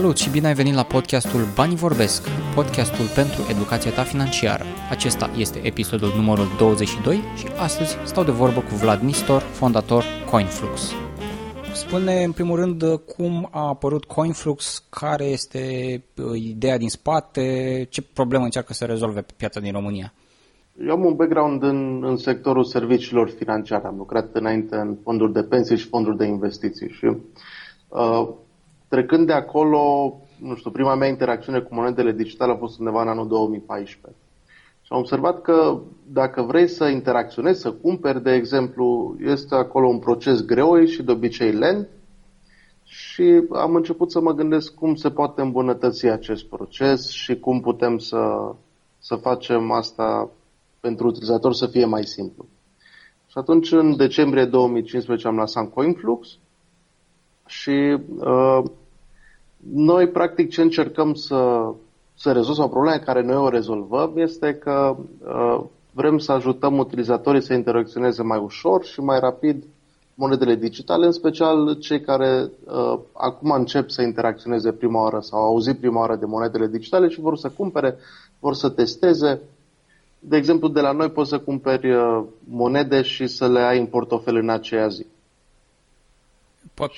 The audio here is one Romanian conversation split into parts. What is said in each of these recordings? Salut și bine ai venit la podcastul Banii Vorbesc, podcastul pentru educația ta financiară. Acesta este episodul numărul 22 și astăzi stau de vorbă cu Vlad Nistor, fondator CoinFlux. Spune în primul rând cum a apărut CoinFlux, care este ideea din spate, ce problemă încearcă să rezolve pe piața din România. Eu am un background în sectorul serviciilor financiare. Am lucrat înainte în fonduri de pensii și fonduri de investiții și trecând de acolo, nu știu, prima mea interacțiune cu monedele digitale a fost undeva în anul 2014. Și am observat că dacă vrei să interacționezi, să cumperi, de exemplu, este acolo un proces greoi și de obicei lent. Și am început să mă gândesc cum se poate îmbunătăți acest proces și cum putem să facem asta pentru utilizator să fie mai simplu. Și atunci, în decembrie 2015, am lansat CoinFlux și noi, practic, ce încercăm să rezolvăm, o problemă care noi o rezolvăm, este că vrem să ajutăm utilizatorii să interacționeze mai ușor și mai rapid monedele digitale, în special cei care acum încep să interacționeze prima oară sau au auzit prima oară de monedele digitale și vor să cumpere, vor să testeze. De exemplu, de la noi poți să cumperi monede și să le ai în portofel în aceea zi. Pot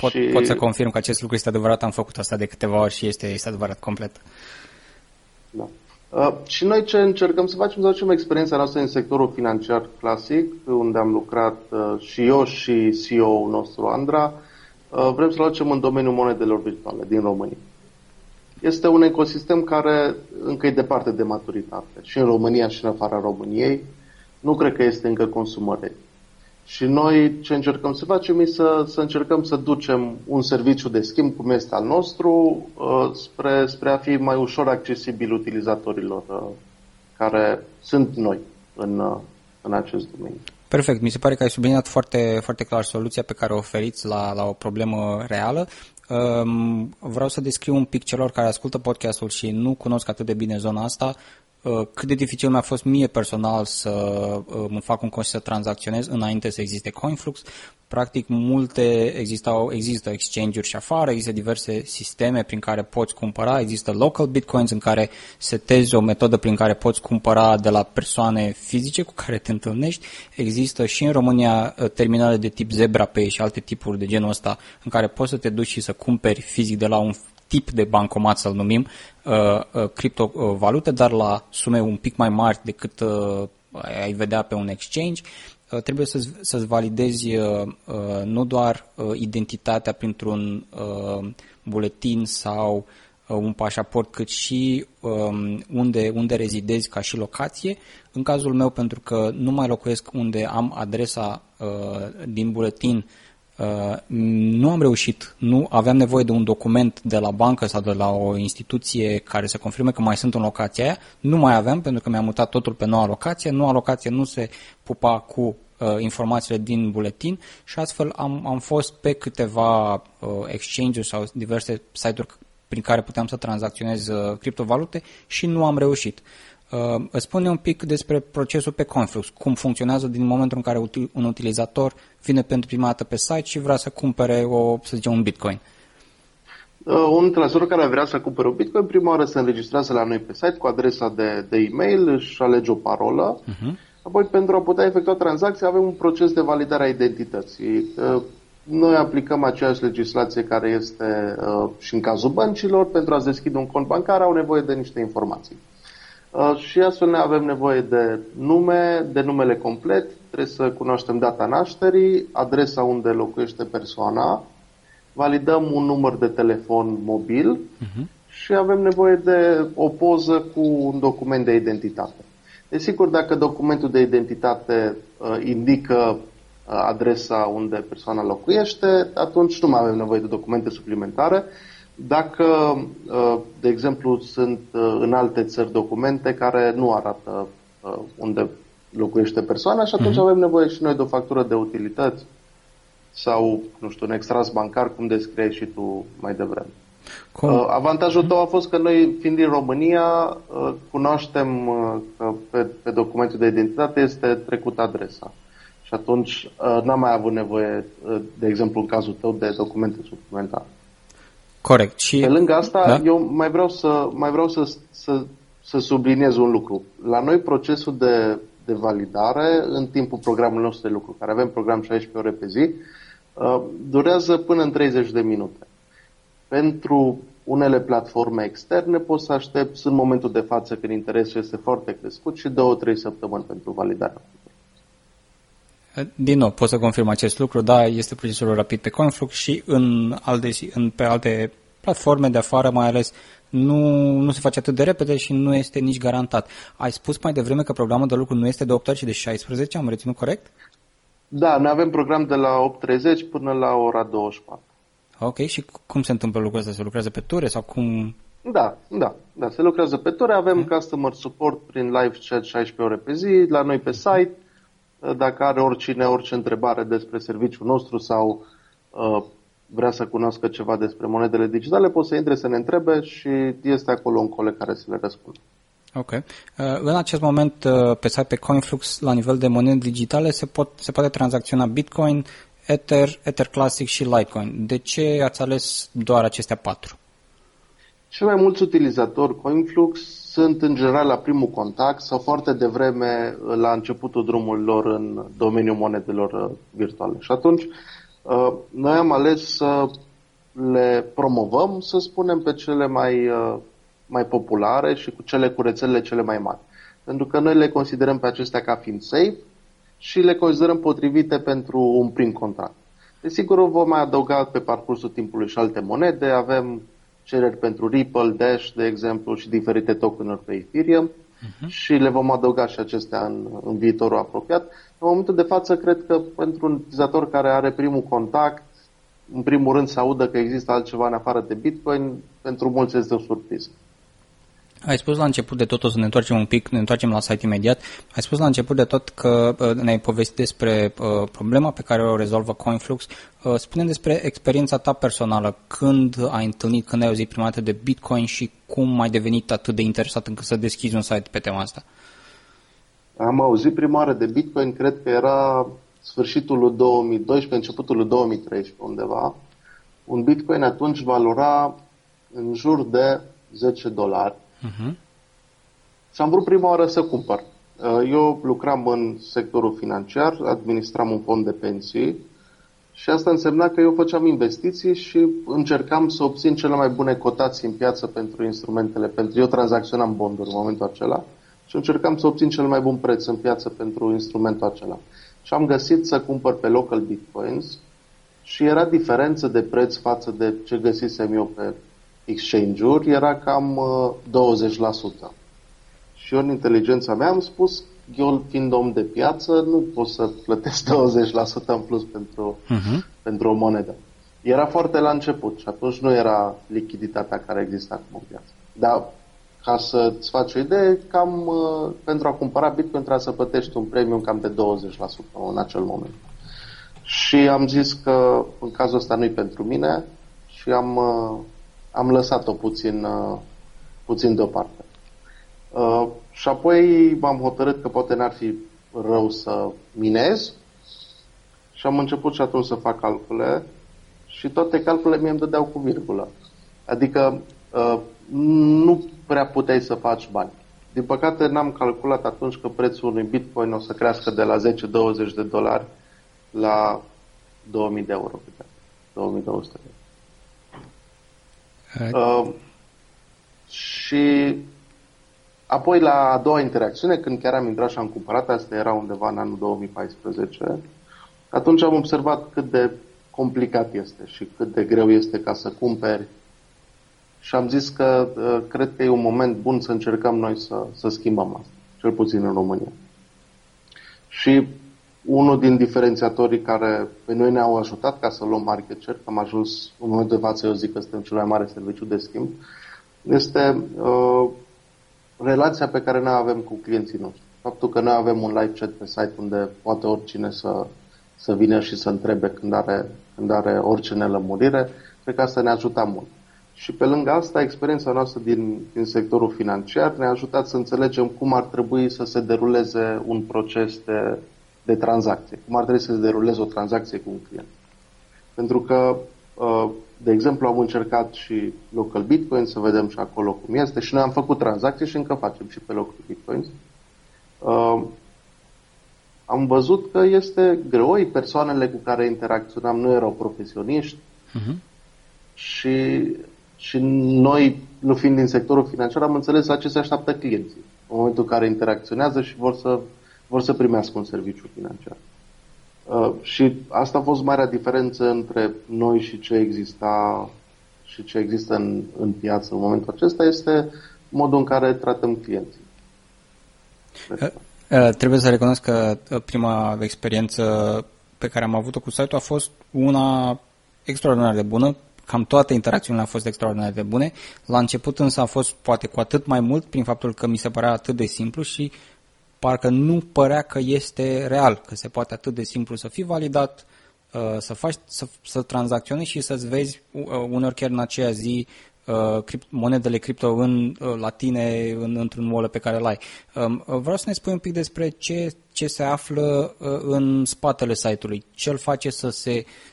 să confirm că acest lucru este adevărat, am făcut asta de câteva ori și este adevărat complet. Da. Și noi ce încercăm să facem, experiența noastră în sectorul financiar clasic, unde am lucrat și eu și CEO-ul nostru, Andra, vrem să facem în domeniul monedelor virtuale din România. Este un ecosistem care încă e departe de maturitate, și în România și în afara României. Nu cred că este încă consumabil. Și noi ce încercăm să facem este să încercăm să ducem un serviciu de schimb, cum este al nostru, spre a fi mai ușor accesibil utilizatorilor care sunt noi în acest domeniu. Perfect, mi se pare că ai subliniat foarte, foarte clar soluția pe care o oferiți la o problemă reală. Vreau să descriu un pic celor care ascultă podcastul și nu cunosc atât de bine zona asta, cât de dificil mi-a fost mie personal să îmi fac un cont și să tranzacționez înainte să existe CoinFlux. Practic există exchange-uri și afară, există diverse sisteme prin care poți cumpăra, există LocalBitcoins în care setezi o metodă prin care poți cumpăra de la persoane fizice cu care te întâlnești, există și în România terminale de tip Zebra Pay și alte tipuri de genul ăsta în care poți să te duci și să cumperi fizic de la un tip de bancomat, să-l numim, criptovalute, dar la sume un pic mai mari decât ai vedea pe un exchange. Trebuie să-ți validezi nu doar identitatea printr-un buletin sau un pașaport, cât și unde rezidezi ca și locație. În cazul meu, pentru că nu mai locuiesc unde am adresa din buletin, nu am reușit, nu aveam nevoie de un document de la bancă sau de la o instituție care să confirme că mai sunt în locația aia, nu mai aveam pentru că mi-am mutat totul pe noua locație nu se pupa cu informațiile din buletin și astfel am fost pe câteva exchange-uri sau diverse site-uri prin care puteam să tranzacționez criptovalute și nu am reușit. Spune un pic despre procesul pe CoinFlux, cum funcționează din momentul în care un utilizator vine pentru prima dată pe site și vrea să cumpere un bitcoin. Un utilizator care vrea să cumpere un bitcoin, prima oară se înregistrează la noi pe site cu adresa de e-mail, își alege o parolă, apoi pentru a putea efectua tranzacția avem un proces de validare a identității. Noi aplicăm aceeași legislație care este și în cazul băncilor. Pentru a-ți deschide un cont bancar au nevoie de niște informații. Și astfel ne avem nevoie de nume, de numele complet, trebuie să cunoaștem data nașterii, adresa unde locuiește persoana, validăm un număr de telefon mobil și avem nevoie de o poză cu un document de identitate. Desigur, dacă documentul de identitate indică adresa unde persoana locuiește, atunci nu mai avem nevoie de documente suplimentare. Dacă, de exemplu, sunt în alte țări documente care nu arată unde locuiește persoana și atunci avem nevoie și noi de o factură de utilități sau, un extras bancar, cum descrie și tu mai devreme. Avantajul tău a fost că noi, fiind din România, cunoaștem că pe documentul de identitate este trecut adresa. Și atunci n-am mai avut nevoie, de exemplu, în cazul tău, de documente suplimentare. Corect. Și pe lângă asta, da? Eu mai vreau să subliniez un lucru. La noi procesul de validare în timpul programului nostru de lucru, care avem program 16 ore pe zi, durează până în 30 de minute. Pentru unele platforme externe poți să aștepți în momentul de față, când interesul este foarte crescut, și 2-3 săptămâni pentru validarea. Din nou, pot să confirm acest lucru, da, este procesul rapid pe CoinFlux și pe alte platforme de afară, mai ales, nu se face atât de repede și nu este nici garantat. Ai spus mai devreme că programul de lucru nu este de 8 ori, ci de 16, am reținut corect? Da, noi avem program de la 8.30 până la ora 24. Ok, și cum se întâmplă lucrul ăsta? Se lucrează pe ture sau cum? Da, se lucrează pe ture, avem customer support prin live chat 16 ore pe zi, la noi pe site. Dacă are oricine orice întrebare despre serviciul nostru sau vrea să cunoască ceva despre monedele digitale, poate să intre să ne întrebe și este acolo un coleg care să le răspundă. Ok. În acest moment pe site pe CoinFlux, la nivel de monede digitale, se poate tranzacționa Bitcoin, Ether Classic și Litecoin. De ce ați ales doar acestea 4? Cei mai mulți utilizatori CoinFlux sunt în general la primul contact sau foarte devreme la începutul drumului lor în domeniul monedelor virtuale. Și atunci noi am ales să le promovăm, să spunem, pe cele mai populare și cu rețelele cele mai mari. Pentru că noi le considerăm pe acestea ca fiind safe și le considerăm potrivite pentru un prim contract. Desigur, vom mai adăuga pe parcursul timpului și alte monede. Avem cereri pentru Ripple, Dash, de exemplu, și diferite tokenuri pe Ethereum și le vom adăuga și acestea în viitorul apropiat. În momentul de față, cred că pentru un utilizator care are primul contact, în primul rând să audă că există altceva în afară de Bitcoin, pentru mulți este o surpriză. Ai spus la început de tot, o să ne întoarcem un pic, ne întoarcem la site imediat, ai spus la început de tot că ne-ai povestit despre problema pe care o rezolvă CoinFlux. Spune-mi despre experiența ta personală, când ai auzit prima dată de Bitcoin și cum ai devenit atât de interesat încât să deschizi un site pe tema asta? Am auzit prima oară de Bitcoin, cred că era sfârșitul lui 2012, începutul lui 2013 undeva. Un Bitcoin atunci valora în jur de $10. Și am vrut prima oară să cumpăr. Eu lucram în sectorul financiar, administram un fond de pensii și asta însemna că eu făceam investiții și încercam să obțin cele mai bune cotații în piață pentru instrumentele. Eu tranzacționam bonduri în momentul acela și încercam să obțin cel mai bun preț în piață pentru instrumentul acela. Și am găsit să cumpăr pe LocalBitcoins și era diferență de preț față de ce găsisem eu pe exchange-uri, era cam 20%. Și eu, în inteligența mea, am spus, eu fiind om de piață, nu pot să plătesc 20% în plus pentru o monedă. Era foarte la început și atunci nu era lichiditatea care exista acum în piață. Dar, ca să-ți faci o idee, cam pentru a cumpăra Bitcoin trebuie să plătești un premium cam de 20% în acel moment. Și am zis că în cazul ăsta nu-i pentru mine și am lăsat-o puțin deoparte. Și apoi m-am hotărât că poate n-ar fi rău să minez și am început și atunci să fac calcule și toate calculele mie îmi dădeau cu virgulă. Adică nu prea puteai să faci bani. Din păcate n-am calculat atunci că prețul unui Bitcoin o să crească de la $10-20 la 2000 de euro, 2200 de euro. Și apoi la a doua interacțiune, când chiar am intrat și am cumpărat, asta era undeva în anul 2014, atunci am observat cât de complicat este și cât de greu este ca să cumperi și am zis că cred că e un moment bun să încercăm noi să schimbăm asta, cel puțin în România. Și unul din diferențiatorii care pe noi ne-au ajutat ca să luăm market share, că am ajuns, în momentul de față eu zic că suntem cel mai mare serviciu de schimb, este relația pe care noi avem cu clienții noștri. Faptul că noi avem un live chat pe site unde poate oricine să vină și să întrebe când are orice nelămurire, cred că asta ne ajuta mult. Și pe lângă asta, experiența noastră din sectorul financiar ne-a ajutat să înțelegem cum ar trebui să se deruleze un proces de tranzacție, cum ar trebui să se deruleze o tranzacție cu un client. Pentru că De exemplu, am încercat și LocalBitcoins să vedem și acolo cum este și noi am făcut tranzacții și încă facem și pe LocalBitcoins. Am văzut că este greoi, persoanele cu care interacționam nu erau profesioniști și noi, nu fiind din sectorul financiar, am înțeles la ce se așteaptă clienții în momentul în care interacționează și vor să primească un serviciu financiar. Și asta a fost marea diferență între noi și ce există în piață în momentul acesta este modul în care tratăm clienții. Trebuie să recunosc că prima experiență pe care am avut-o cu site-ul a fost una extraordinar de bună. Cam toate interacțiunile au fost extraordinar de bune. La început însă a fost poate cu atât mai mult prin faptul că mi se părea atât de simplu și parcă nu părea că este real, că se poate atât de simplu să fii validat, să faci, să tranzacționezi și să-ți vezi uneori chiar în aceea zi monedele cripto la tine într-un wallet pe care l-ai. Vreau să ne spui un pic despre ce se află în spatele site-ului, ce îl face să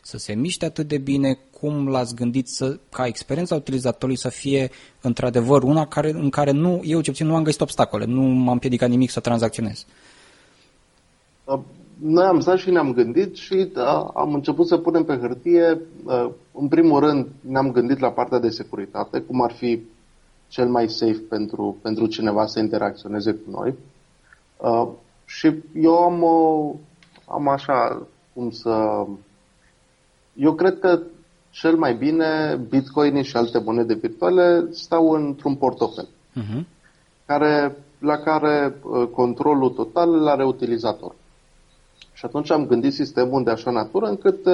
se miște atât de bine, cum l-ați gândit ca experiența utilizatorului să fie într-adevăr una în care nu, eu ce puțin nu am găsit obstacole, nu m-am piedicat nimic să tranzacționez. Noi am stat și ne-am gândit și am început să punem pe hârtie. În primul rând ne-am gândit la partea de securitate, cum ar fi cel mai safe pentru cineva să interacționeze cu noi. Și eu am așa cum să... Eu cred că cel mai bine bitcoinii și alte monede virtuale stau într-un portofel la care controlul total îl are utilizatorul. Și atunci am gândit sistemul de așa natură încât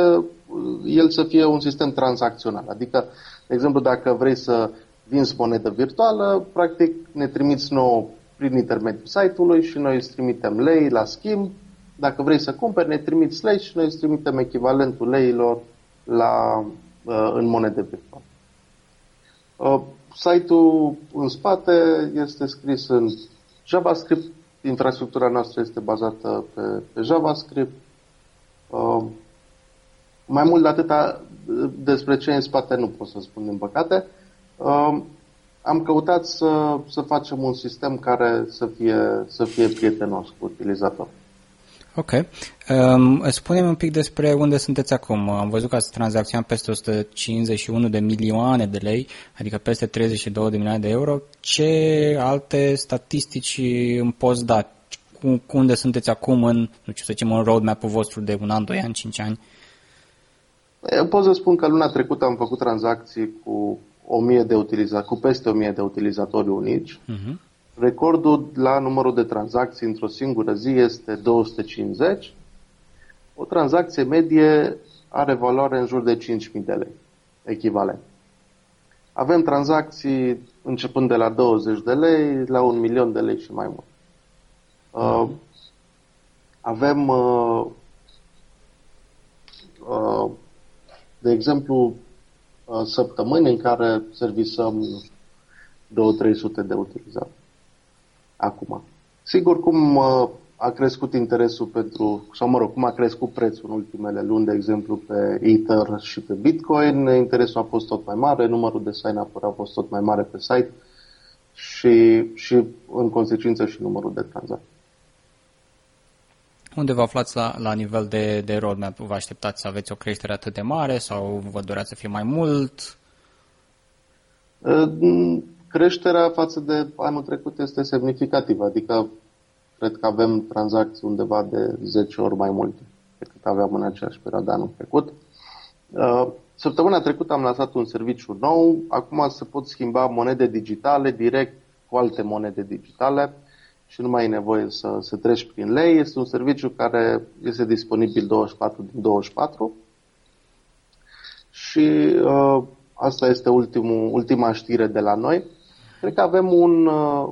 el să fie un sistem tranzacțional. Adică, de exemplu, dacă vrei să vinzi monedă virtuală, practic ne trimiți nouă prin intermediul site-ului și noi îți trimitem lei la schimb. Dacă vrei să cumperi, ne trimiți lei și noi îți trimitem echivalentul leilor în monedă virtuală. Site-ul în spate este scris în JavaScript. Infrastructura noastră este bazată pe JavaScript. Mai mult de atâta despre ce în spate nu pot să spun, din păcate. Am căutat să facem un sistem care să fie prietenos cu utilizatorul. Ok. Spune-mi un pic despre unde sunteți acum. Am văzut că ați tranzacționat peste 151 de milioane de lei, adică peste 32 de milioane de euro. Ce alte statistici îmi poți da? Unde sunteți acum în roadmap-ul vostru de un an, 2 ani, 5 ani? Eu pot să spun că luna trecută am făcut tranzacții cu peste 1000 de utilizatori unici. Recordul la numărul de tranzacții într-o singură zi este 250. O tranzacție medie are valoare în jur de 5.000 de lei, echivalent. Avem tranzacții începând de la 20 de lei, la 1 milion de lei și mai mult. Avem, de exemplu, săptămâni în care servisăm 200-300 de utilizatori. Acum. Sigur, cum a crescut interesul cum a crescut prețul în ultimele luni, de exemplu, pe Ether și pe Bitcoin, interesul a fost tot mai mare, numărul de sign-up-uri a fost tot mai mare pe site și în consecință și numărul de tranzacții. Unde vă aflați la nivel de roadmap? Vă așteptați să aveți o creștere atât de mare sau vă doreați să fie mai mult? Creșterea față de anul trecut este semnificativă, adică cred că avem tranzacții undeva de 10 ori mai multe decât aveam în aceeași perioadă anul trecut. Săptămâna trecută am lansat un serviciu nou, acum se pot schimba monede digitale direct cu alte monede digitale și nu mai e nevoie să treci prin lei. Este un serviciu care este disponibil 24/24 și asta este ultima știre de la noi. Cred că avem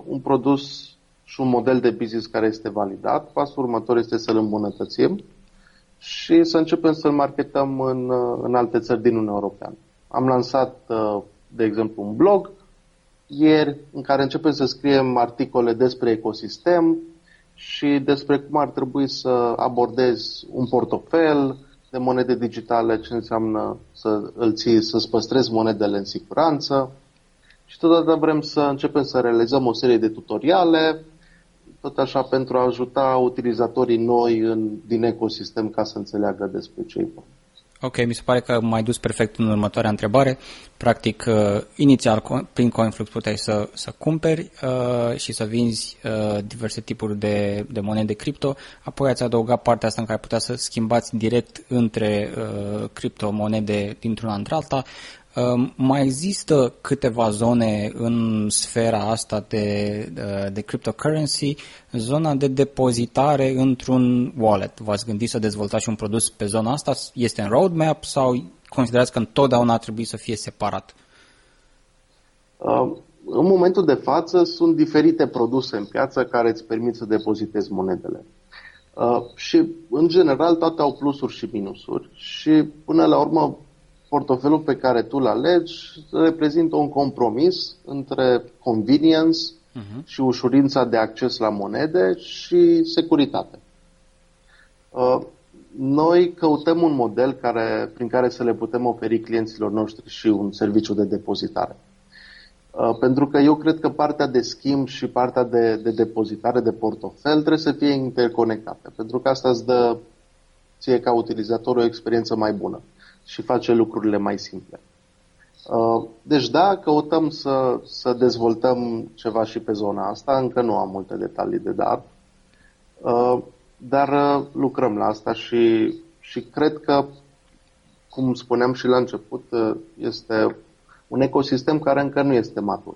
un produs și un model de business care este validat. Pasul următor este să-l îmbunătățim și să începem să-l marketăm în alte țări din Uniunea Europeană. Am lansat, de exemplu, un blog ieri în care începem să scriem articole despre ecosistem și despre cum ar trebui să abordezi un portofel, de monede digitale, ce înseamnă să îl ții, să-ți păstrezi monedele în siguranță. Și totodată vrem să începem să realizăm o serie de tutoriale, tot așa pentru a ajuta utilizatorii noi din ecosistem ca să înțeleagă despre ce e. Ok, mi se pare că m-ai dus perfect în următoarea întrebare. Practic, inițial, prin CoinFlux puteai să cumperi și să vinzi diverse tipuri de monede cripto, apoi ați adăugat partea asta în care putea să schimbați direct între criptomonede dintr-una într-alta. Mai există câteva zone în sfera asta de cryptocurrency, zona de depozitare într-un wallet. V-ați gândit să dezvoltați un produs pe zona asta? Este în roadmap sau considerați că întotdeauna ar trebui să fie separat? În momentul de față sunt diferite produse în piață care îți permit să depozitezi monedele. Și în general toate au plusuri și minusuri și până la urmă portofelul pe care tu îl alegi reprezintă un compromis între convenience și ușurința de acces la monede și securitate. Noi căutăm un model prin care să le putem oferi clienților noștri și un serviciu de depozitare. Pentru că eu cred că partea de schimb și partea de depozitare de portofel trebuie să fie interconectate, pentru că asta îți dă ție ca utilizator o experiență mai bună și face lucrurile mai simple. Deci da, căutăm să dezvoltăm ceva și pe zona asta, încă nu am multe detalii de dat, dar lucrăm la asta și cred că, cum spuneam și la început, este un ecosistem care încă nu este matur.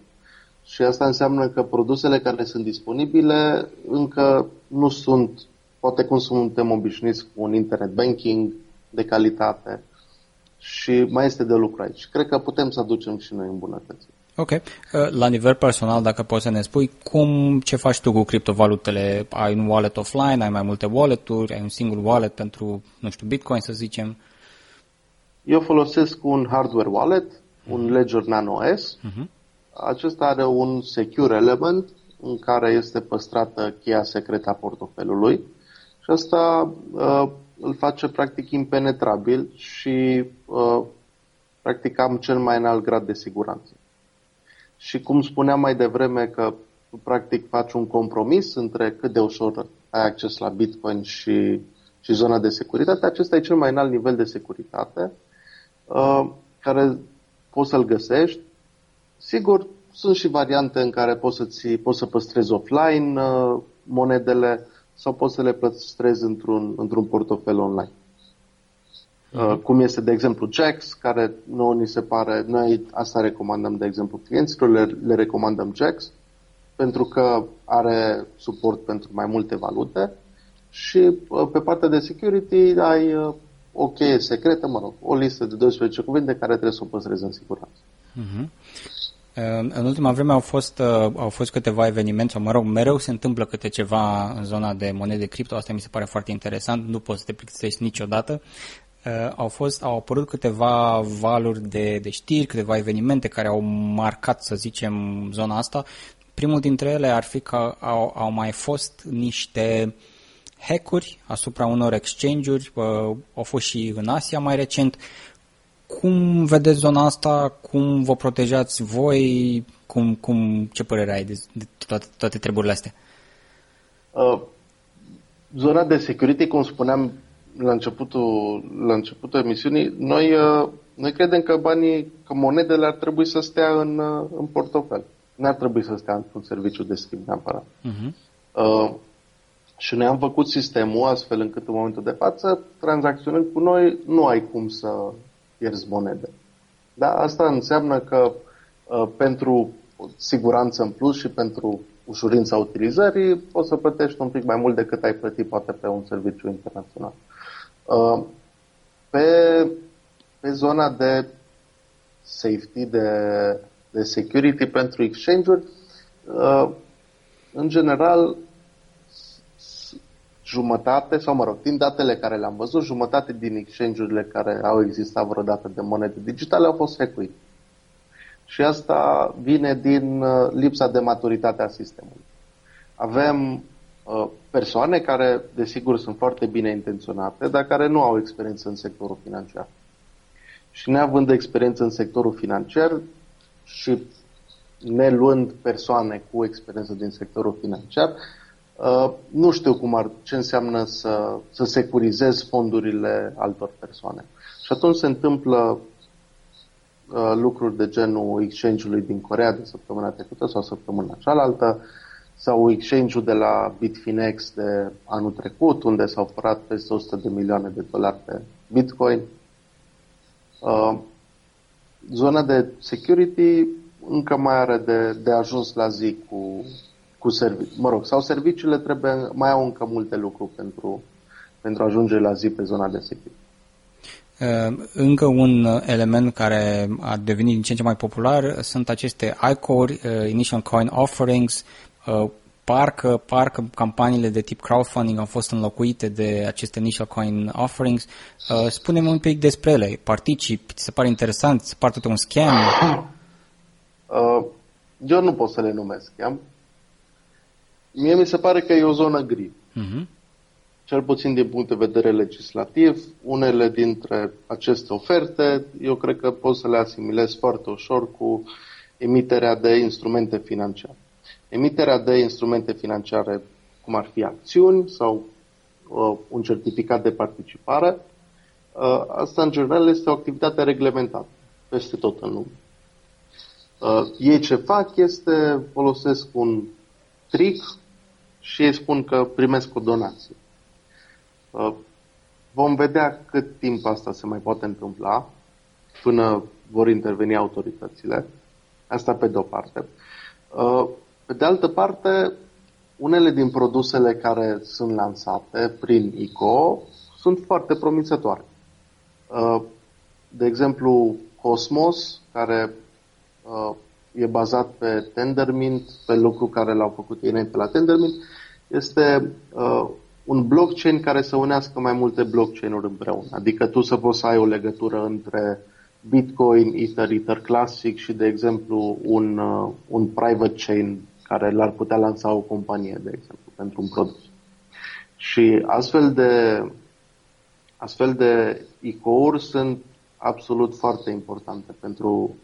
Și asta înseamnă că produsele care sunt disponibile încă nu sunt, poate cum suntem obișnuiți cu un internet banking de calitate, și mai este de lucru aici. Cred că putem să aducem și noi îmbunătățiri. Ok. La nivel personal, dacă poți să ne spui, ce faci tu cu criptovalutele? Ai un wallet offline, ai mai multe wallet-uri, ai un singur wallet pentru, nu știu, Bitcoin, să zicem? Eu folosesc un hardware wallet, un Ledger Nano S. Acesta are un secure element în care este păstrată cheia secretă a portofelului și asta îl face practic impenetrabil și practic am cel mai înalt grad de siguranță. Și cum spuneam mai devreme că practic faci un compromis între cât de ușor ai acces la Bitcoin și zona de securitate, acesta e cel mai înalt nivel de securitate care poți să-l găsești. Sigur, sunt și variante în care poți să păstrezi offline monedele, sau poți să le păstrezi într-un portofel online. Cum este, de exemplu, Jaxx, care nouă ni se pare, noi asta recomandăm, de exemplu, clienților, le recomandăm Jaxx, pentru că are suport pentru mai multe valute și pe partea de security ai o cheie secretă, o listă de 12 cuvinte care trebuie să o păstrezi în siguranță. În ultima vreme au fost câteva evenimente, sau mereu se întâmplă câte ceva în zona de monede cripto, asta mi se pare foarte interesant, nu poți să te plictisești niciodată. Au apărut câteva valuri de știri, câteva evenimente care au marcat, să zicem, zona asta. Primul dintre ele ar fi că au mai fost niște hack-uri asupra unor exchange-uri, au fost și în Asia mai recent. Cum vedeți zona asta? Cum vă protejați voi? Ce părere ai de toate treburile astea? Zona de security, cum spuneam la începutul emisiunii, noi credem că monedele ar trebui să stea în portofel. Nu ar trebui să stea într-un serviciu de schimb neapărat. Și noi am făcut sistemul astfel încât în momentul de față, tranzacționând cu noi, nu ai cum să pierzi monede. Dar asta înseamnă că pentru siguranță în plus și pentru ușurința utilizării poți să plătești un pic mai mult decât ai plătit poate pe un serviciu internațional. Pe zona de safety, de security pentru exchange-uri, în general jumătate, sau din datele care le-am văzut, jumătate din exchange-urile care au existat vreodată de monede digitale au fost hackuite. Și asta vine din lipsa de maturitate a sistemului. Avem persoane care, desigur, sunt foarte bine intenționate, dar care nu au experiență în sectorul financiar. Și neavând experiență în sectorul financiar și ne luând persoane cu experiență din sectorul financiar, nu știu ce înseamnă să securizez fondurile altor persoane. Și atunci se întâmplă lucruri de genul exchange-ului din Coreea de săptămâna trecută sau săptămâna cealaltă, sau exchange-ul de la Bitfinex de anul trecut, unde s-au furat peste 100 de milioane de dolari pe Bitcoin. Zona de security încă mai are de ajuns la zi cu servicii. Mă rog, sau serviciile mai au încă multe lucruri pentru a ajunge la zi pe zona de security. Încă un element care ar deveni din ce în ce mai popular sunt aceste ICO-uri, Initial Coin Offerings. Parcă campaniile de tip crowdfunding au fost înlocuite de aceste Initial Coin Offerings. Spune-mi un pic despre ele. Participi? Ți se pare interesant? Ți se pare tot un scam? Eu nu pot să le numesc scam. Mie mi se pare că e o zonă gri. Uh-huh. Cel puțin din punct de vedere legislativ, unele dintre aceste oferte, eu cred că pot să le asimilez foarte ușor cu emiterea de instrumente financiare. Emiterea de instrumente financiare, cum ar fi acțiuni sau un certificat de participare, asta în general este o activitate reglementată peste tot în lume. Ei ce fac este folosesc un trick și ei spun că primesc o donație. Vom vedea cât timp asta se mai poate întâmpla până vor interveni autoritățile. Asta pe de-o parte. Pe de altă parte, unele din produsele care sunt lansate prin ICO sunt foarte promițătoare. De exemplu, Cosmos, care e bazat pe Tendermint, pe lucru care l-au făcut ei pe la Tendermint, este un blockchain care să unească mai multe blockchain-uri împreună. Adică tu să poți să ai o legătură între Bitcoin, Ether Classic și, de exemplu, un private chain care l-ar putea lansa o companie, de exemplu, pentru un produs. Și astfel de ICO-uri sunt absolut foarte importante pentru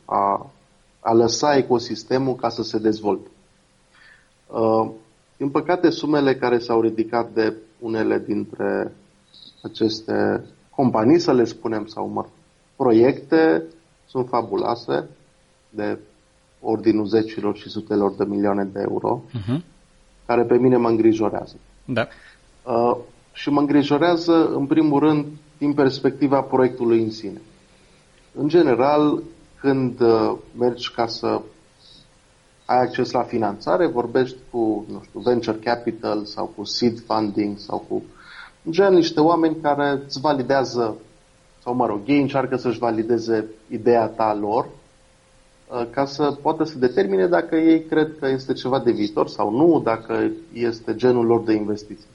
a lăsa ecosistemul ca să se dezvolte. Din păcate, sumele care s-au ridicat de unele dintre aceste companii, să le spunem, sau proiecte, sunt fabuloase, de ordinul zecilor și sutelor de milioane de euro, uh-huh, care pe mine mă îngrijorează. Da. Și mă îngrijorează, în primul rând, din perspectiva proiectului în sine. În general, când mergi ca să ai acces la finanțare, vorbești cu, nu știu, venture capital sau cu seed funding sau cu niște oameni care îți validează, sau mă rog, ei încearcă să-și valideze ideea ta lor ca să poată să determine dacă ei cred că este ceva de viitor sau nu, dacă este genul lor de investiții.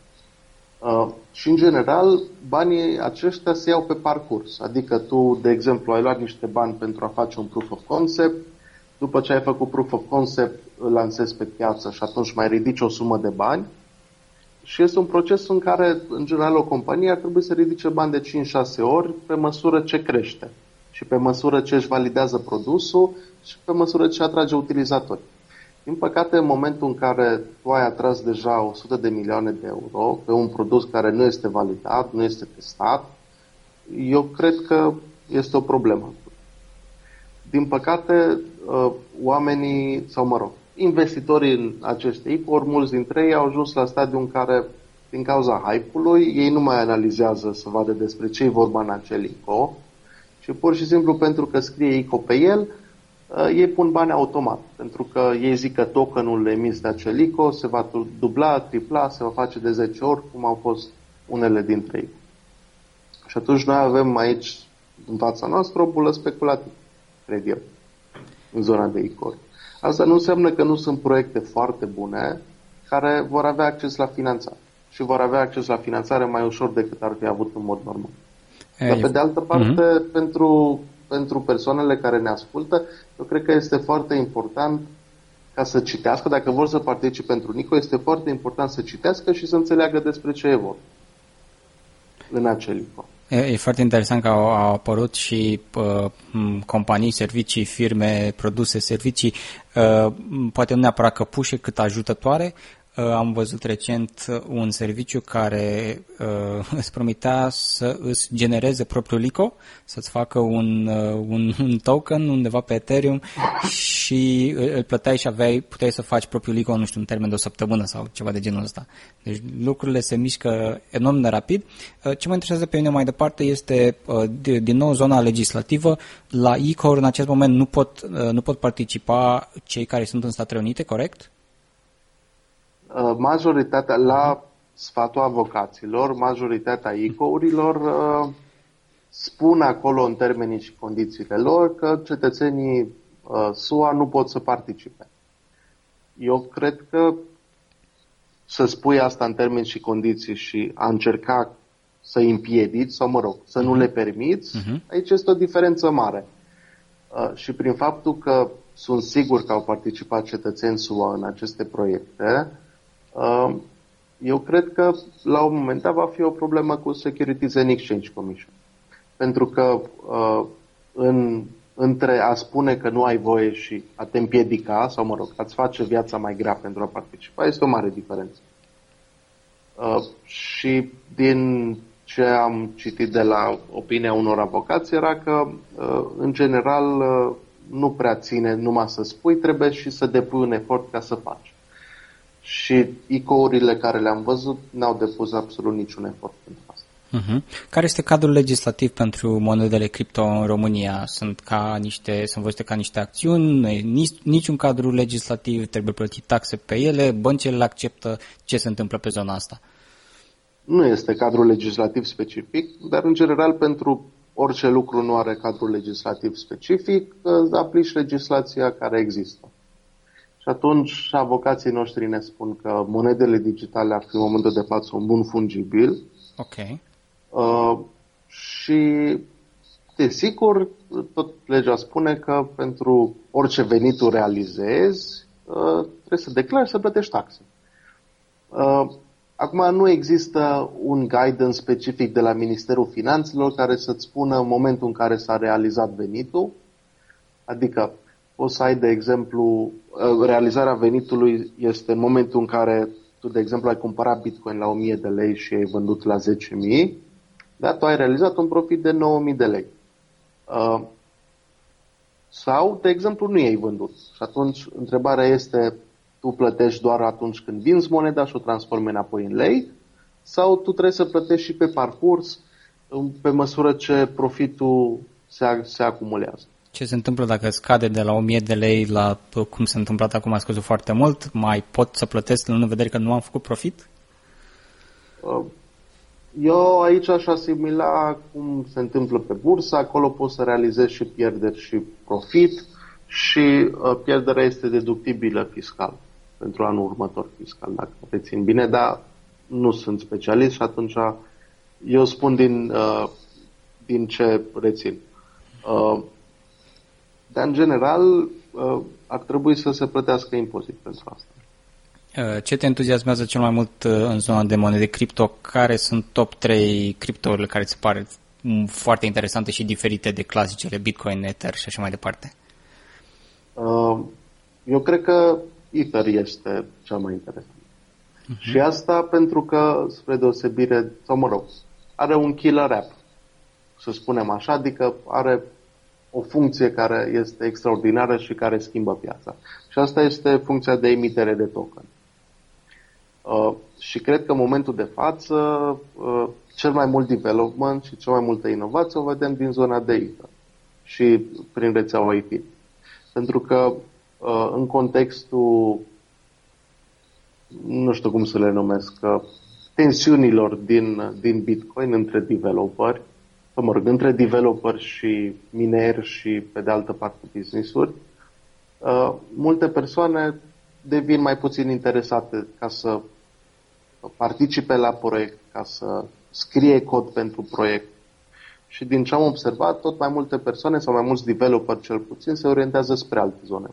Și în general, banii aceștia se iau pe parcurs. Adică tu, de exemplu, ai luat niște bani pentru a face un proof of concept, după ce ai făcut proof of concept, îl lansezi pe piață și atunci mai ridici o sumă de bani. Și este un proces în care, în general, o companie ar trebui să ridice bani de 5-6 ori pe măsură ce crește și pe măsură ce își validează produsul și pe măsură ce atrage utilizatori. Din păcate, în momentul în care tu ai atras deja 100 de milioane de euro pe un produs care nu este validat, nu este testat, eu cred că este o problemă. Din păcate, oamenii, sau mă rog, investitorii în aceste ICO-uri, mulți dintre ei au ajuns la stadiul în care, din cauza hype-ului, ei nu mai analizează să vadă despre ce e vorba în acel ICO, ci pur și simplu pentru că scrie ICO pe el, ei pun bani automat, pentru că ei zic că tokenul emis de acel ICO se va dubla, tripla, se va face de 10 ori, cum au fost unele dintre ei. Și atunci noi avem aici, în fața noastră, o bulă speculativă, cred eu, în zona de ICO. Asta nu înseamnă că nu sunt proiecte foarte bune care vor avea acces la finanțare și vor avea acces la finanțare mai ușor decât ar fi avut în mod normal. Dar pe de altă parte, pentru persoanele care ne ascultă, eu cred că este foarte important ca să citească, dacă vor să participe pentru Nico, este foarte important să citească și să înțeleagă despre ce e vorba în acel ICO. E foarte interesant că au apărut și companii, servicii, firme, produse, servicii, poate nu neapărat căpușe, cât ajutătoare. Am văzut recent un serviciu care îți promitea să îți genereze propriul ICO, să-ți facă un token undeva pe Ethereum și îl plăteai și puteai să faci propriul ICO, nu știu, în termen de o săptămână sau ceva de genul ăsta. Deci lucrurile se mișcă enorm de rapid. Ce mă interesează pe mine mai departe este, din nou, zona legislativă. La ICO în acest moment nu pot participa cei care sunt în Statele Unite, corect? Majoritatea, la sfatul avocaților, majoritatea ICO-urilor spun acolo în termenii și condițiile lor că cetățenii SUA nu pot să participe. Eu cred că să spui asta în termeni și condiții și a încerca să împiedici sau, mă rog, să nu le permiți, aici este o diferență mare. Și prin faptul că sunt sigur că au participat cetățeni SUA în aceste proiecte, eu cred că la un moment dat va fi o problemă cu Securities and Exchange Commission. Pentru că între a spune că nu ai voie și a te împiedica, sau mă rog, a-ți face viața mai grea pentru a participa, este o mare diferență. Și din ce am citit de la opinia unor avocați era că, în general, nu prea ține numai să spui, trebuie și să depui un efort ca să faci. Și ICO-urile care le-am văzut n-au depus absolut niciun efort pentru asta. Care este cadrul legislativ pentru monedele cripto în România? Sunt văzute ca niște acțiuni, niciun cadru legislativ, trebuie plătit taxe pe ele, băncile le acceptă, ce se întâmplă pe zona asta? Nu este cadrul legislativ specific, dar în general pentru orice lucru nu are cadrul legislativ specific, aplici legislația care există. Și atunci avocații noștri ne spun că monedele digitale ar fi în momentul de față un bun fungibil. Ok. Și, desigur, tot legea spune că pentru orice venit tu realizezi, trebuie să declari și să plătești taxe. Acum nu există un guidance specific de la Ministerul Finanțelor care să-ți spună în momentul în care s-a realizat venitul, adică poți să ai, de exemplu, realizarea venitului este în momentul în care tu, de exemplu, ai cumpărat Bitcoin la 1.000 de lei și ai vândut la 10.000, dar tu ai realizat un profit de 9.000 de lei. Sau, de exemplu, nu i-ai vândut. Și atunci întrebarea este, tu plătești doar atunci când vinzi moneda și o transformi înapoi în lei, sau tu trebuie să plătești și pe parcurs, pe măsură ce profitul se acumulează. Ce se întâmplă dacă scade de la 1.000 de lei la, cum s-a întâmplat acum, a scăzut foarte mult? Mai pot să plătesc în vedere că nu am făcut profit? Eu aici aș asimila cum se întâmplă pe bursă. Acolo poți să realizezi și pierderi și profit și pierderea este deductibilă fiscal pentru anul următor fiscal, dacă te țin bine, dar nu sunt specialist și atunci eu spun din ce rețin. Dar, în general, ar trebui să se plătească impozit pentru asta. Ce te entuziasmează cel mai mult în zona de monede cripto? Care sunt top 3 criptourile care ți se pare foarte interesante și diferite de clasicele Bitcoin, Ether și așa mai departe? Eu cred că Ether este cea mai interesantă. Și asta pentru că, spre deosebire, sau mă rog, are un killer app, să spunem așa, adică are o funcție care este extraordinară și care schimbă piața. Și asta este funcția de emitere de token. Și cred că în momentul de față cel mai mult development și cea mai multă inovație o vedem din zona de Ether și prin rețeaua Ethereum. Pentru că în contextul, nu știu cum să le numesc, tensiunilor din Bitcoin între developeri și mineri și, pe de altă parte, business-uri, multe persoane devin mai puțin interesate ca să participe la proiect, ca să scrie cod pentru proiect. Și din ce am observat, tot mai multe persoane sau mai mulți developeri, cel puțin, se orientează spre alte zone.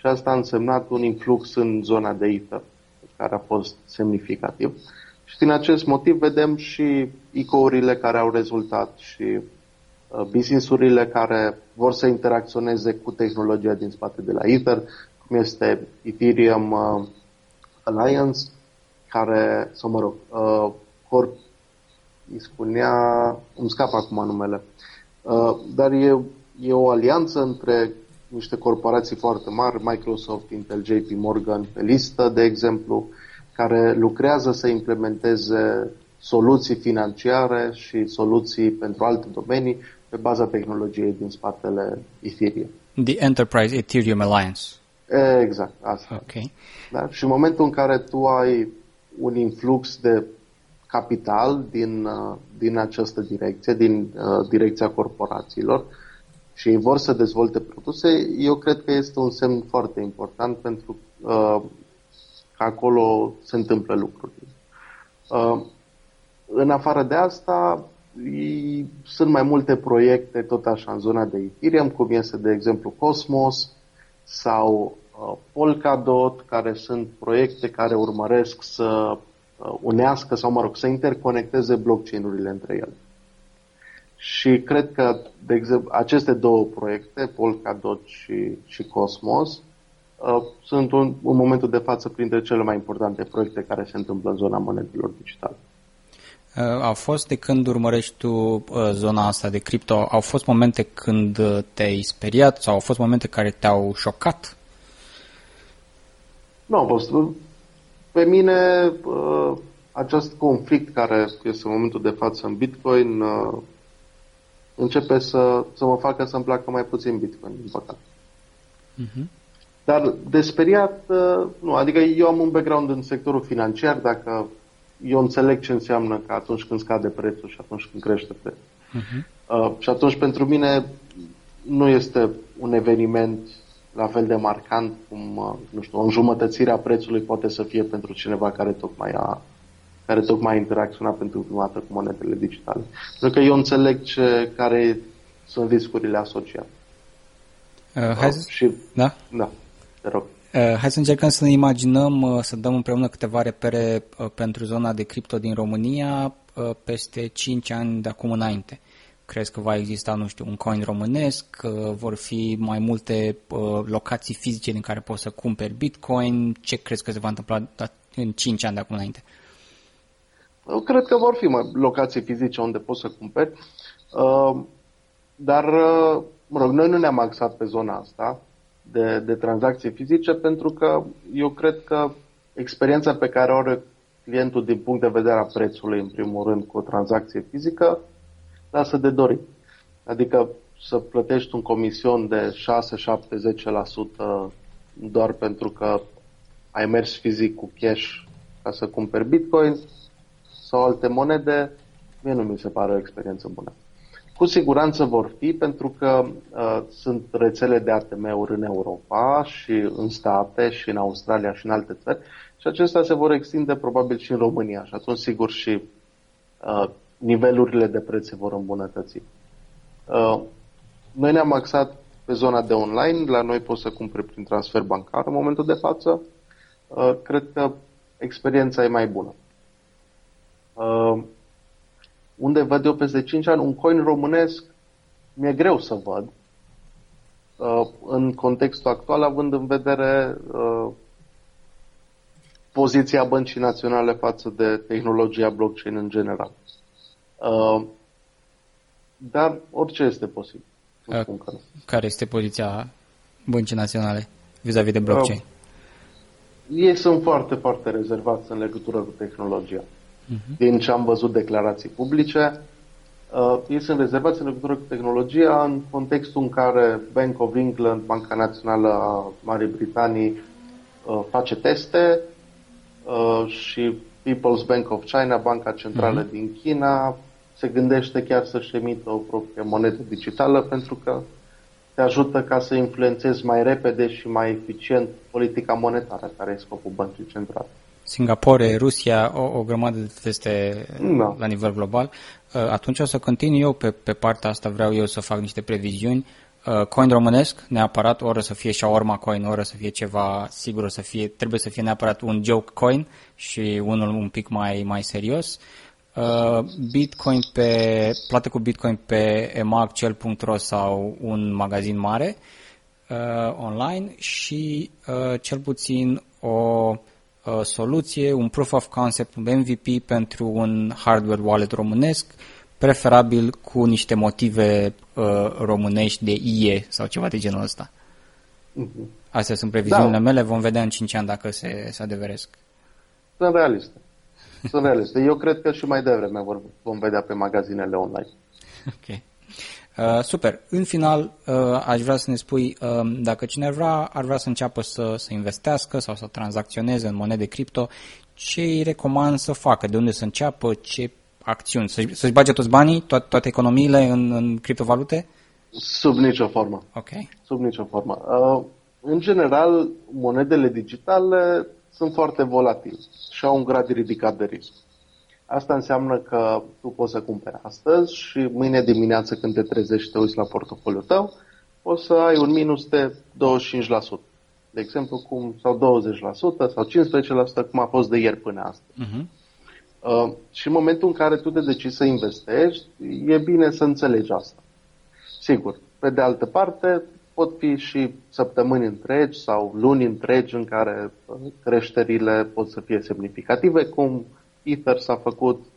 și asta a însemnat un influx în zona de Ether, care a fost semnificativ. Și din acest motiv vedem și ICO-urile care au rezultat și business-urile care vor să interacționeze cu tehnologia din spate de la Ether, cum este Ethereum Alliance, care, sau mă rog, Corp, îi spunea, îmi scap acum numele, dar e o alianță între niște corporații foarte mari, Microsoft, Intel, JP Morgan, pe listă, de exemplu, care lucrează să implementeze soluții financiare și soluții pentru alte domenii pe baza tehnologiei din spatele Ethereum. The Enterprise Ethereum Alliance. Exact, asta. Okay. Da? Și în momentul în care tu ai un influx de capital din această direcție, din direcția corporațiilor, și ei vor să dezvolte produse, eu cred că este un semn foarte important pentru că acolo se întâmplă lucruri. În afară de asta, sunt mai multe proiecte tot așa în zona de Ethereum, cum este de exemplu Cosmos sau Polkadot, care sunt proiecte care urmăresc să unească sau, mă rog, să interconecteze blockchain-urile între ele. Și cred că, de exemplu, aceste două proiecte, Polkadot și Cosmos, sunt în momentul de față printre cele mai importante proiecte care se întâmplă în zona monedelor digitale. Au fost, de când urmărești tu zona asta de cripto, au fost momente când te-ai speriat sau au fost momente care te-au șocat? Nu au fost. Pe mine, acest conflict care este în momentul de față în Bitcoin începe să mă facă să-mi placă mai puțin Bitcoin, din păcate. Uh-huh. Dar de speriat, nu, adică eu am un background în sectorul financiar, dacă eu înțeleg ce înseamnă că atunci când scade prețul și atunci când crește prețul. Uh-huh. Și atunci pentru mine nu este un eveniment la fel de marcant cum, nu știu, o înjumătățire a prețului poate să fie pentru cineva care tocmai a interacționat pentru prima dată cu monedele digitale. Pentru că eu înțeleg care sunt riscurile asociate. Te rog. Hai să încercăm să ne imaginăm, să dăm împreună câteva repere pentru zona de cripto din România peste 5 ani de acum înainte. Crezi că va exista, nu știu, un coin românesc, vor fi mai multe locații fizice din care poți să cumperi Bitcoin? Ce crezi că se va întâmpla în 5 ani de acum înainte? Eu cred că vor fi locații fizice unde poți să cumperi, dar mă rog, noi nu ne-am axat pe zona asta de tranzacții fizice pentru că eu cred că experiența pe care o are clientul din punct de vedere a prețului, în primul rând, cu o tranzacție fizică, lasă de dorit. Adică să plătești un comision de 6-7-10% doar pentru că ai mers fizic cu cash ca să cumperi Bitcoin sau alte monede, mie nu mi se pare o experiență bună. Cu siguranță vor fi, pentru că sunt rețele de ATM-uri în Europa și în state și în Australia și în alte țări și acestea se vor extinde probabil și în România și atunci sigur și nivelurile de preț se vor îmbunătăți. Noi ne-am axat pe zona de online, la noi poți să cumperi prin transfer bancar în momentul de față. Cred că experiența e mai bună. Unde văd eu peste 5 ani un coin românesc, mi-e greu să văd în contextul actual, având în vedere poziția băncii naționale față de tehnologia blockchain în general. Dar orice este posibil. Care este poziția băncii naționale vis-a-vis de blockchain? Ei sunt foarte, foarte rezervați în legătură cu tehnologia. Din ce am văzut declarații publice, ei sunt rezervați în legătură cu tehnologia în contextul în care Bank of England, Banca Națională a Marii Britanii, face teste și People's Bank of China, Banca Centrală din China, se gândește chiar să-și emită o proprie monedă digitală pentru că te ajută ca să influențezi mai repede și mai eficient politica monetară, care e scopul băncii centrale. Singapore, Rusia, o grămadă de teste la nivel global. Atunci o să continui eu pe partea asta, vreau eu să fac niște previziuni. coin românesc neapărat, oră să fie shawarma coin, oră să fie ceva, sigur o să fie, trebuie să fie neapărat un joke coin și unul un pic mai serios. Bitcoin pe plată cu Bitcoin pe emagcel.ro sau un magazin mare online și cel puțin o soluție, un proof of concept, un MVP pentru un hardware wallet românesc, preferabil cu niște motive românești de IE sau ceva de genul ăsta. Astea sunt previziunile mele, vom vedea în 5 ani dacă se adeveresc. Sunt realiste. Sunt realiste. Eu cred că și mai devreme vom vedea pe magazinele online. Ok. Super. În final, aș vrea să ne spui dacă cineva ar vrea să înceapă să investească sau să tranzacționeze în monede cripto, ce îi recomand să facă, de unde să înceapă, ce acțiuni, să-și bage toți banii, toate economiile în criptovalute? Sub nicio formă. Ok. Sub nicio formă. În general, monedele digitale sunt foarte volatile și au un grad ridicat de risc. Asta înseamnă că tu poți să cumperi astăzi și mâine dimineață când te trezești și te uiți la portofoliul tău, poți să ai un minus de 25%, de exemplu, sau 20% sau 15%, cum a fost de ieri până astăzi. Și în momentul în care tu te decizi să investești, e bine să înțelegi asta. Sigur, pe de altă parte, pot fi și săptămâni întregi sau luni întregi în care creșterile pot să fie semnificative, cum Ether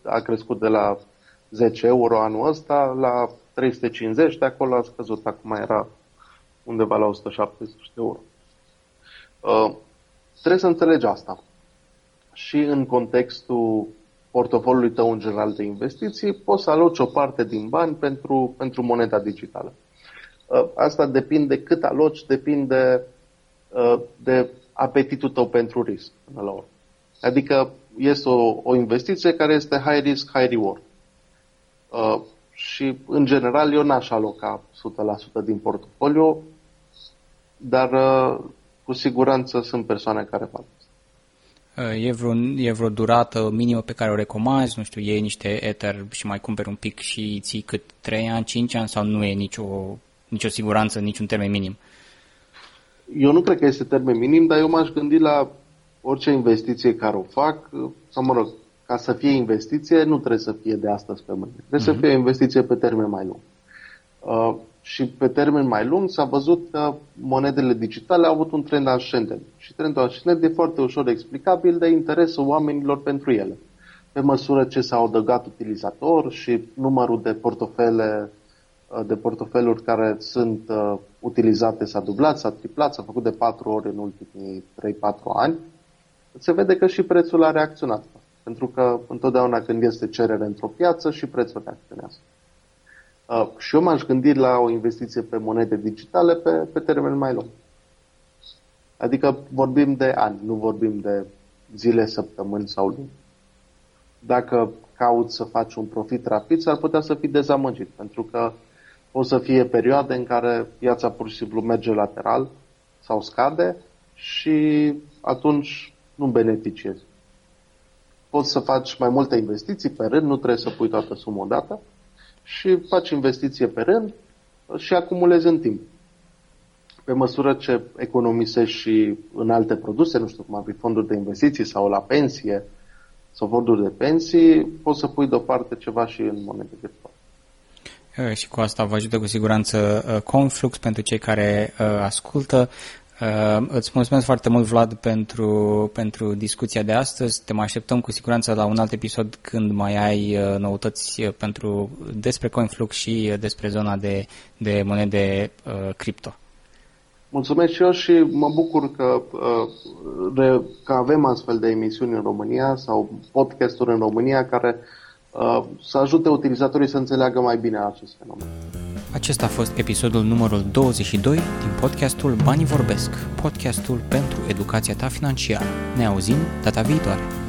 a crescut de la 10 euro anul ăsta la 350, de acolo a scăzut, acum era undeva la 170 de euro. Trebuie să înțelegi asta. Și în contextul portofoliului tău în general de investiții, poți să aloci o parte din bani pentru moneda digitală. Asta depinde cât aloci, depinde de apetitul tău pentru risc. Adică este o investiție care este high risk, high reward. Și în general eu n-aș aloca 100% din portofoliu, dar cu siguranță sunt persoane care fac. E vreo durată minimă pe care o recomanzi? Nu știu, iei niște Ether și mai cumperi un pic și ții cât 3 ani, 5 ani sau nu e nicio siguranță, niciun termen minim? Eu nu cred că este termen minim, dar eu m-aș gândi la orice investiție care o fac, sau mă rog, ca să fie investiție nu trebuie să fie de astăzi pe mâine. Trebuie să fie o investiție pe termen mai lung. Și pe termen mai lung s-a văzut că monedele digitale au avut un trend ascendent. Și trendul ascendent e foarte ușor explicabil de interesul oamenilor pentru ele. Pe măsură ce s-au adăugat utilizatori și numărul de portofeluri care sunt utilizate s-a dublat, s-a triplat, s-a făcut de 4 ori în ultimii 3-4 ani, se vede că și prețul a reacționat. Pentru că întotdeauna când este cerere într-o piață și prețul reacționează. Și eu m-aș gândi la o investiție pe monede digitale pe termen mai lung. Adică vorbim de ani, nu vorbim de zile, săptămâni sau luni. Dacă cauți să faci un profit rapid, s-ar putea să fii dezamăgit, pentru că o să fie perioade în care piața pur și simplu merge lateral sau scade și atunci nu beneficiezi. Poți să faci mai multe investiții pe rând, nu trebuie să pui toată suma odată, și faci investiție pe rând și acumulezi în timp. Pe măsură ce economisești și în alte produse, nu știu cum ar fi fonduri de investiții sau la pensie sau fonduri de pensii, poți să pui deoparte ceva și în monede virtuale. Și cu asta vă ajută cu siguranță CoinFlux pentru cei care ascultă. Îți mulțumesc foarte mult, Vlad, pentru discuția de astăzi. Te mai așteptăm cu siguranță la un alt episod când mai ai noutăți despre CoinFlux și despre zona de monede cripto. Mulțumesc și eu și mă bucur că avem astfel de emisiuni în România sau podcasturi în România care să ajute utilizatorii să înțeleagă mai bine acest fenomen. Acesta a fost episodul numărul 22 din podcastul Banii Vorbesc, podcastul pentru educația ta financiară. Ne auzim data viitoare!